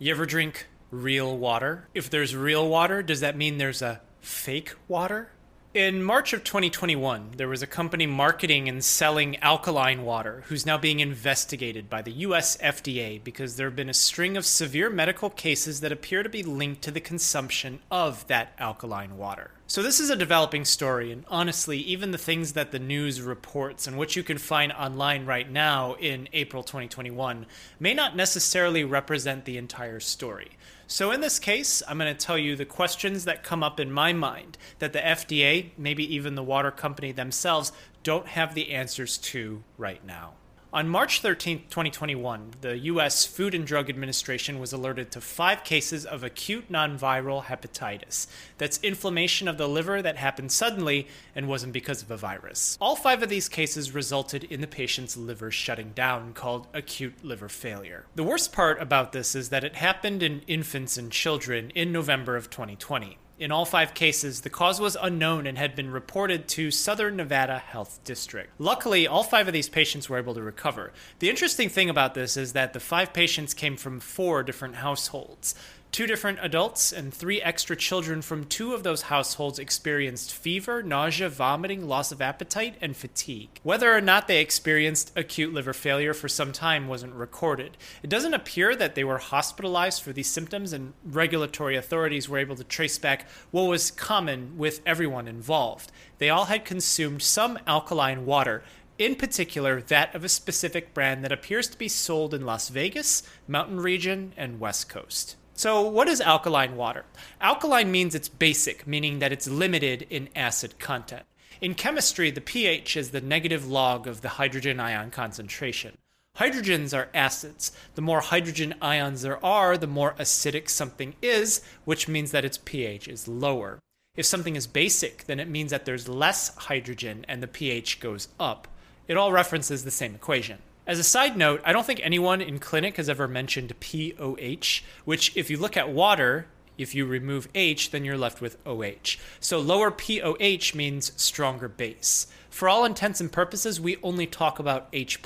You ever drink real water? If there's real water, does that mean there's a fake water? In March of 2021, there was a company marketing and selling alkaline water who's now being investigated by the US FDA because there have been a string of severe medical cases that appear to be linked to the consumption of that alkaline water. So this is a developing story, and honestly, even the things that the news reports and what you can find online right now in April 2021 may not necessarily represent the entire story. So in this case, I'm going to tell you the questions that come up in my mind that the FDA, maybe even the water company themselves, don't have the answers to right now. On March 13, 2021, the U.S. Food and Drug Administration was alerted to 5 cases of acute non-viral hepatitis. That's inflammation of the liver that happened suddenly and wasn't because of a virus. All 5 of these cases resulted in the patient's liver shutting down, called acute liver failure. The worst part about this is that it happened in infants and children in November of 2020. In all 5 cases, the cause was unknown and had been reported to Southern Nevada Health District. Luckily, all 5 of these patients were able to recover. The interesting thing about this is that the 5 patients came from 4 different households. 2 different adults and 3 extra children from 2 of those households experienced fever, nausea, vomiting, loss of appetite, and fatigue. Whether or not they experienced acute liver failure for some time wasn't recorded. It doesn't appear that they were hospitalized for these symptoms, and regulatory authorities were able to trace back what was common with everyone involved. They all had consumed some alkaline water, in particular that of a specific brand that appears to be sold in Las Vegas, Mountain Region, and West Coast. So what is alkaline water? Alkaline means it's basic, meaning that it's limited in acid content. In chemistry, the pH is the negative log of the hydrogen ion concentration. Hydrogens are acids. The more hydrogen ions there are, the more acidic something is, which means that its pH is lower. If something is basic, then it means that there's less hydrogen and the pH goes up. It all references the same equation. As a side note, I don't think anyone in clinic has ever mentioned pOH, which if you look at water, if you remove H, then you're left with OH. So lower pOH means stronger base. For all intents and purposes, we only talk about H+,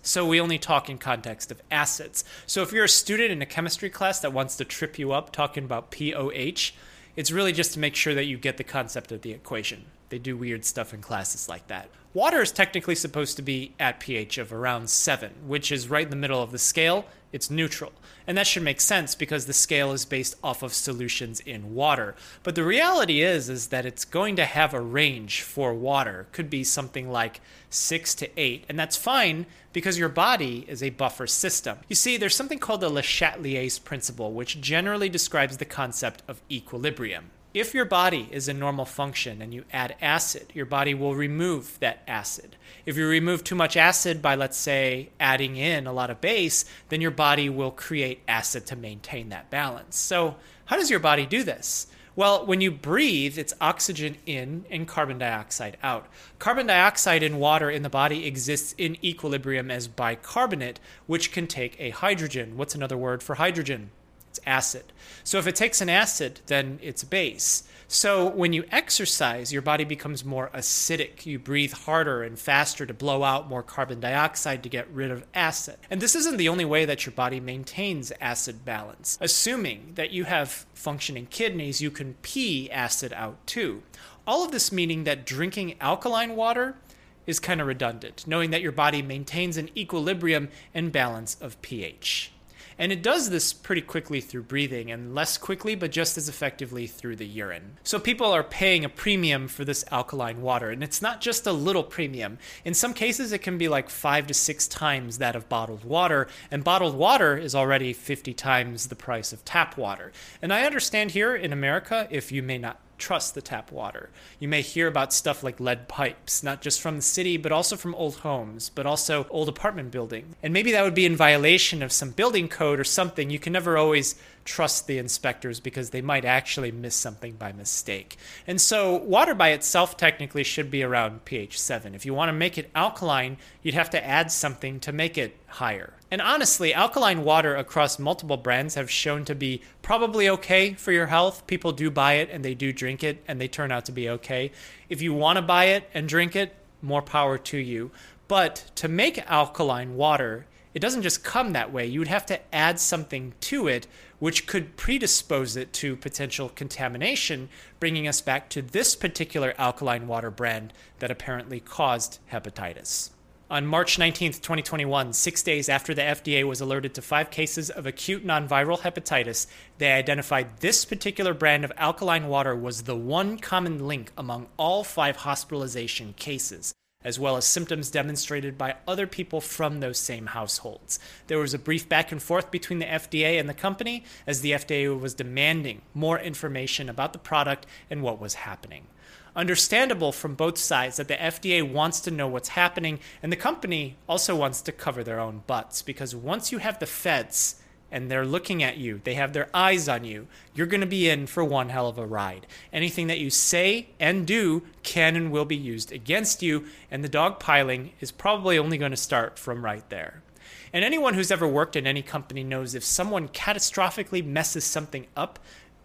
so we only talk in context of acids. So if you're a student in a chemistry class that wants to trip you up talking about pOH, it's really just to make sure that you get the concept of the equation. They do weird stuff in classes like that. Water is technically supposed to be at pH of around 7, which is right in the middle of the scale. It's neutral. And that should make sense because the scale is based off of solutions in water. But the reality is that it's going to have a range for water. Could be something like 6 to 8. And that's fine because your body is a buffer system. You see, there's something called the Le Chatelier's principle, which generally describes the concept of equilibrium. If your body is in normal function and you add acid, your body will remove that acid. If you remove too much acid by, let's say, adding in a lot of base, then your body will create acid to maintain that balance. So how does your body do this? Well, when you breathe, it's oxygen in and carbon dioxide out. Carbon dioxide in water in the body exists in equilibrium as bicarbonate, which can take a hydrogen. What's another word for hydrogen? It's acid. So if it takes an acid, then it's base. So when you exercise, your body becomes more acidic. You breathe harder and faster to blow out more carbon dioxide to get rid of acid. And this isn't the only way that your body maintains acid balance. Assuming that you have functioning kidneys, you can pee acid out too. All of this meaning that drinking alkaline water is kind of redundant, knowing that your body maintains an equilibrium and balance of pH. And it does this pretty quickly through breathing, and less quickly, but just as effectively through the urine. So people are paying a premium for this alkaline water, and it's not just a little premium. In some cases, it can be like 5 to 6 times that of bottled water, and bottled water is already 50 times the price of tap water. And I understand here in America, if you may not trust the tap water. You may hear about stuff like lead pipes, not just from the city, but also from old homes, but also old apartment buildings. And maybe that would be in violation of some building code or something. You can never always trust the inspectors because they might actually miss something by mistake. And so water by itself technically should be around pH 7. If you want to make it alkaline, you'd have to add something to make it higher. And honestly, alkaline water across multiple brands have shown to be probably okay for your health. People do buy it and they do drink it and they turn out to be okay. If you want to buy it and drink it, more power to you. But to make alkaline water, it doesn't just come that way. You would have to add something to it, which could predispose it to potential contamination, bringing us back to this particular alkaline water brand that apparently caused hepatitis. On March 19th, 2021, 6 days after the FDA was alerted to 5 cases of acute non-viral hepatitis, they identified this particular brand of alkaline water was the one common link among all 5 hospitalization cases, as well as symptoms demonstrated by other people from those same households. There was a brief back and forth between the FDA and the company as the FDA was demanding more information about the product and what was happening. Understandable from both sides that the FDA wants to know what's happening, and the company also wants to cover their own butts, because once you have the feds and they're looking at you, they have their eyes on you, you're going to be in for one hell of a ride. Anything that you say and do can and will be used against you, and the dogpiling is probably only going to start from right there. And anyone who's ever worked in any company knows if someone catastrophically messes something up,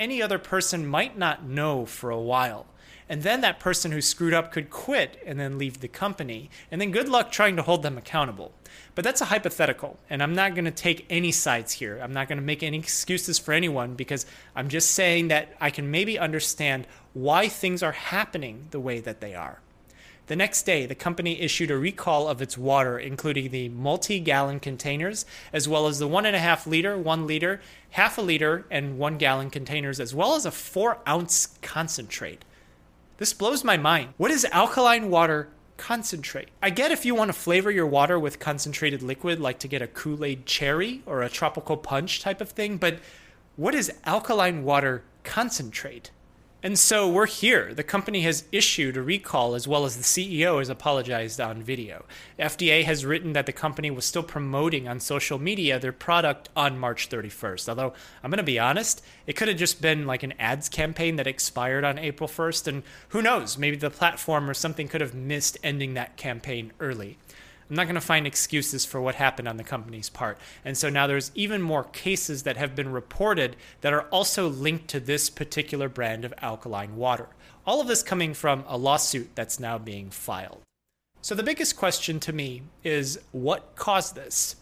any other person might not know for a while. And then that person who screwed up could quit and then leave the company. And then good luck trying to hold them accountable. But that's a hypothetical, and I'm not going to take any sides here. I'm not going to make any excuses for anyone, because I'm just saying that I can maybe understand why things are happening the way that they are. The next day, the company issued a recall of its water, including the multi-gallon containers, as well as the 1.5 liter, 1 liter, half a liter, and 1 gallon containers, as well as a 4-ounce concentrate. This blows my mind. What is alkaline water concentrate? I get if you want to flavor your water with concentrated liquid, like to get a Kool-Aid cherry or a tropical punch type of thing, but what is alkaline water concentrate? And so we're here. The company has issued a recall, as well as the CEO has apologized on video. The FDA has written that the company was still promoting on social media their product on March 31st. Although, I'm going to be honest, it could have just been like an ads campaign that expired on April 1st. And who knows, maybe the platform or something could have missed ending that campaign early. I'm not going to find excuses for what happened on the company's part. And so now there's even more cases that have been reported that are also linked to this particular brand of alkaline water. All of this coming from a lawsuit that's now being filed. So the biggest question to me is, what caused this?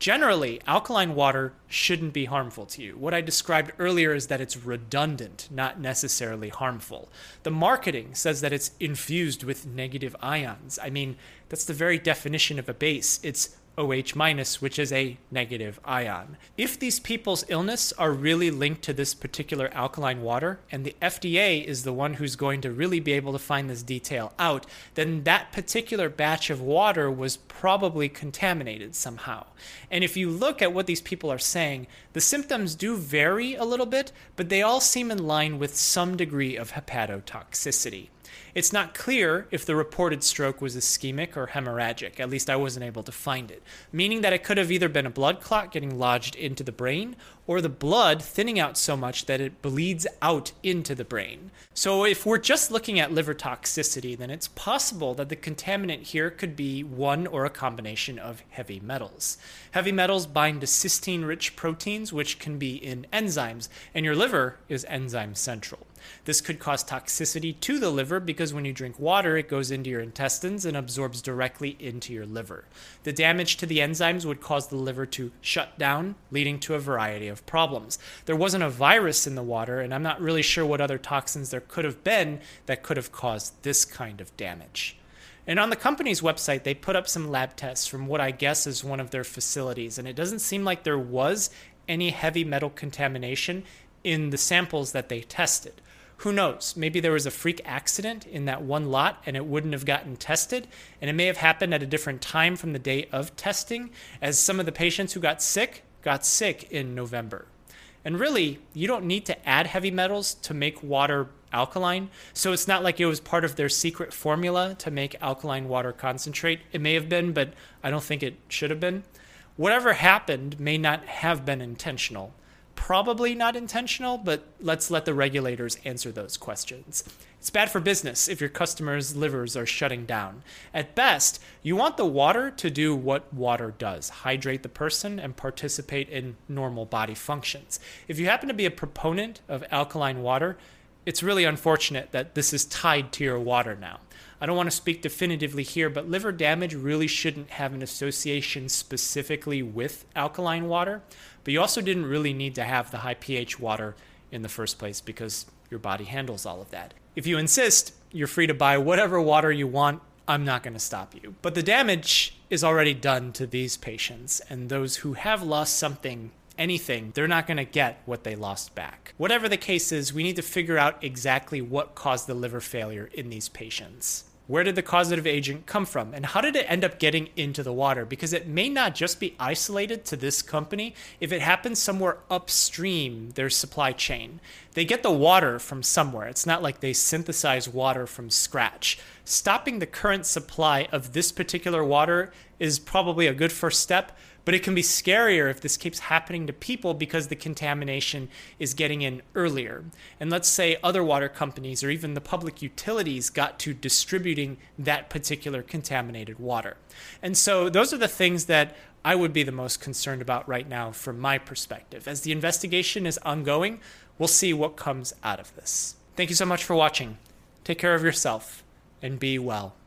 Generally, alkaline water shouldn't be harmful to you. What I described earlier is that it's redundant, not necessarily harmful. The marketing says that it's infused with negative ions. I mean, that's the very definition of a base. It's OH-, which is a negative ion. If these people's illness are really linked to this particular alkaline water, and the FDA is the one who's going to really be able to find this detail out, then that particular batch of water was probably contaminated somehow. And if you look at what these people are saying, the symptoms do vary a little bit, but they all seem in line with some degree of hepatotoxicity. It's not clear if the reported stroke was ischemic or hemorrhagic. At least I wasn't able to find it, meaning that it could have either been a blood clot getting lodged into the brain, or the blood thinning out so much that it bleeds out into the brain. So if we're just looking at liver toxicity, then it's possible that the contaminant here could be one or a combination of heavy metals. Heavy metals bind to cysteine-rich proteins, which can be in enzymes, and your liver is enzyme central. This could cause toxicity to the liver because when you drink water, it goes into your intestines and absorbs directly into your liver. The damage to the enzymes would cause the liver to shut down, leading to a variety of problems. There wasn't a virus in the water, and I'm not really sure what other toxins there could have been that could have caused this kind of damage. And on the company's website, they put up some lab tests from what I guess is one of their facilities, and it doesn't seem like there was any heavy metal contamination in the samples that they tested. Who knows? Maybe there was a freak accident in that one lot and it wouldn't have gotten tested, and it may have happened at a different time from the day of testing, as some of the patients who got sick in November. And really, you don't need to add heavy metals to make water alkaline. So it's not like it was part of their secret formula to make alkaline water concentrate. It may have been, but I don't think it should have been. Whatever happened may not have been intentional. Probably not intentional, but let's let the regulators answer those questions. It's bad for business if your customers' livers are shutting down. At best, you want the water to do what water does, hydrate the person and participate in normal body functions. If you happen to be a proponent of alkaline water, it's really unfortunate that this is tied to your water now. I don't want to speak definitively here, but liver damage really shouldn't have an association specifically with alkaline water, but you also didn't really need to have the high pH water in the first place because your body handles all of that. If you insist, you're free to buy whatever water you want. I'm not going to stop you. But the damage is already done to these patients, and those who have lost something, anything, they're not going to get what they lost back. Whatever the case is, we need to figure out exactly what caused the liver failure in these patients. Where did the causative agent come from? And how did it end up getting into the water? Because it may not just be isolated to this company. If it happens somewhere upstream their supply chain, they get the water from somewhere. It's not like they synthesize water from scratch. Stopping the current supply of this particular water is probably a good first step, but it can be scarier if this keeps happening to people because the contamination is getting in earlier. And let's say other water companies or even the public utilities got to distributing that particular contaminated water. And so those are the things that I would be the most concerned about right now from my perspective. As the investigation is ongoing, we'll see what comes out of this. Thank you so much for watching. Take care of yourself and be well.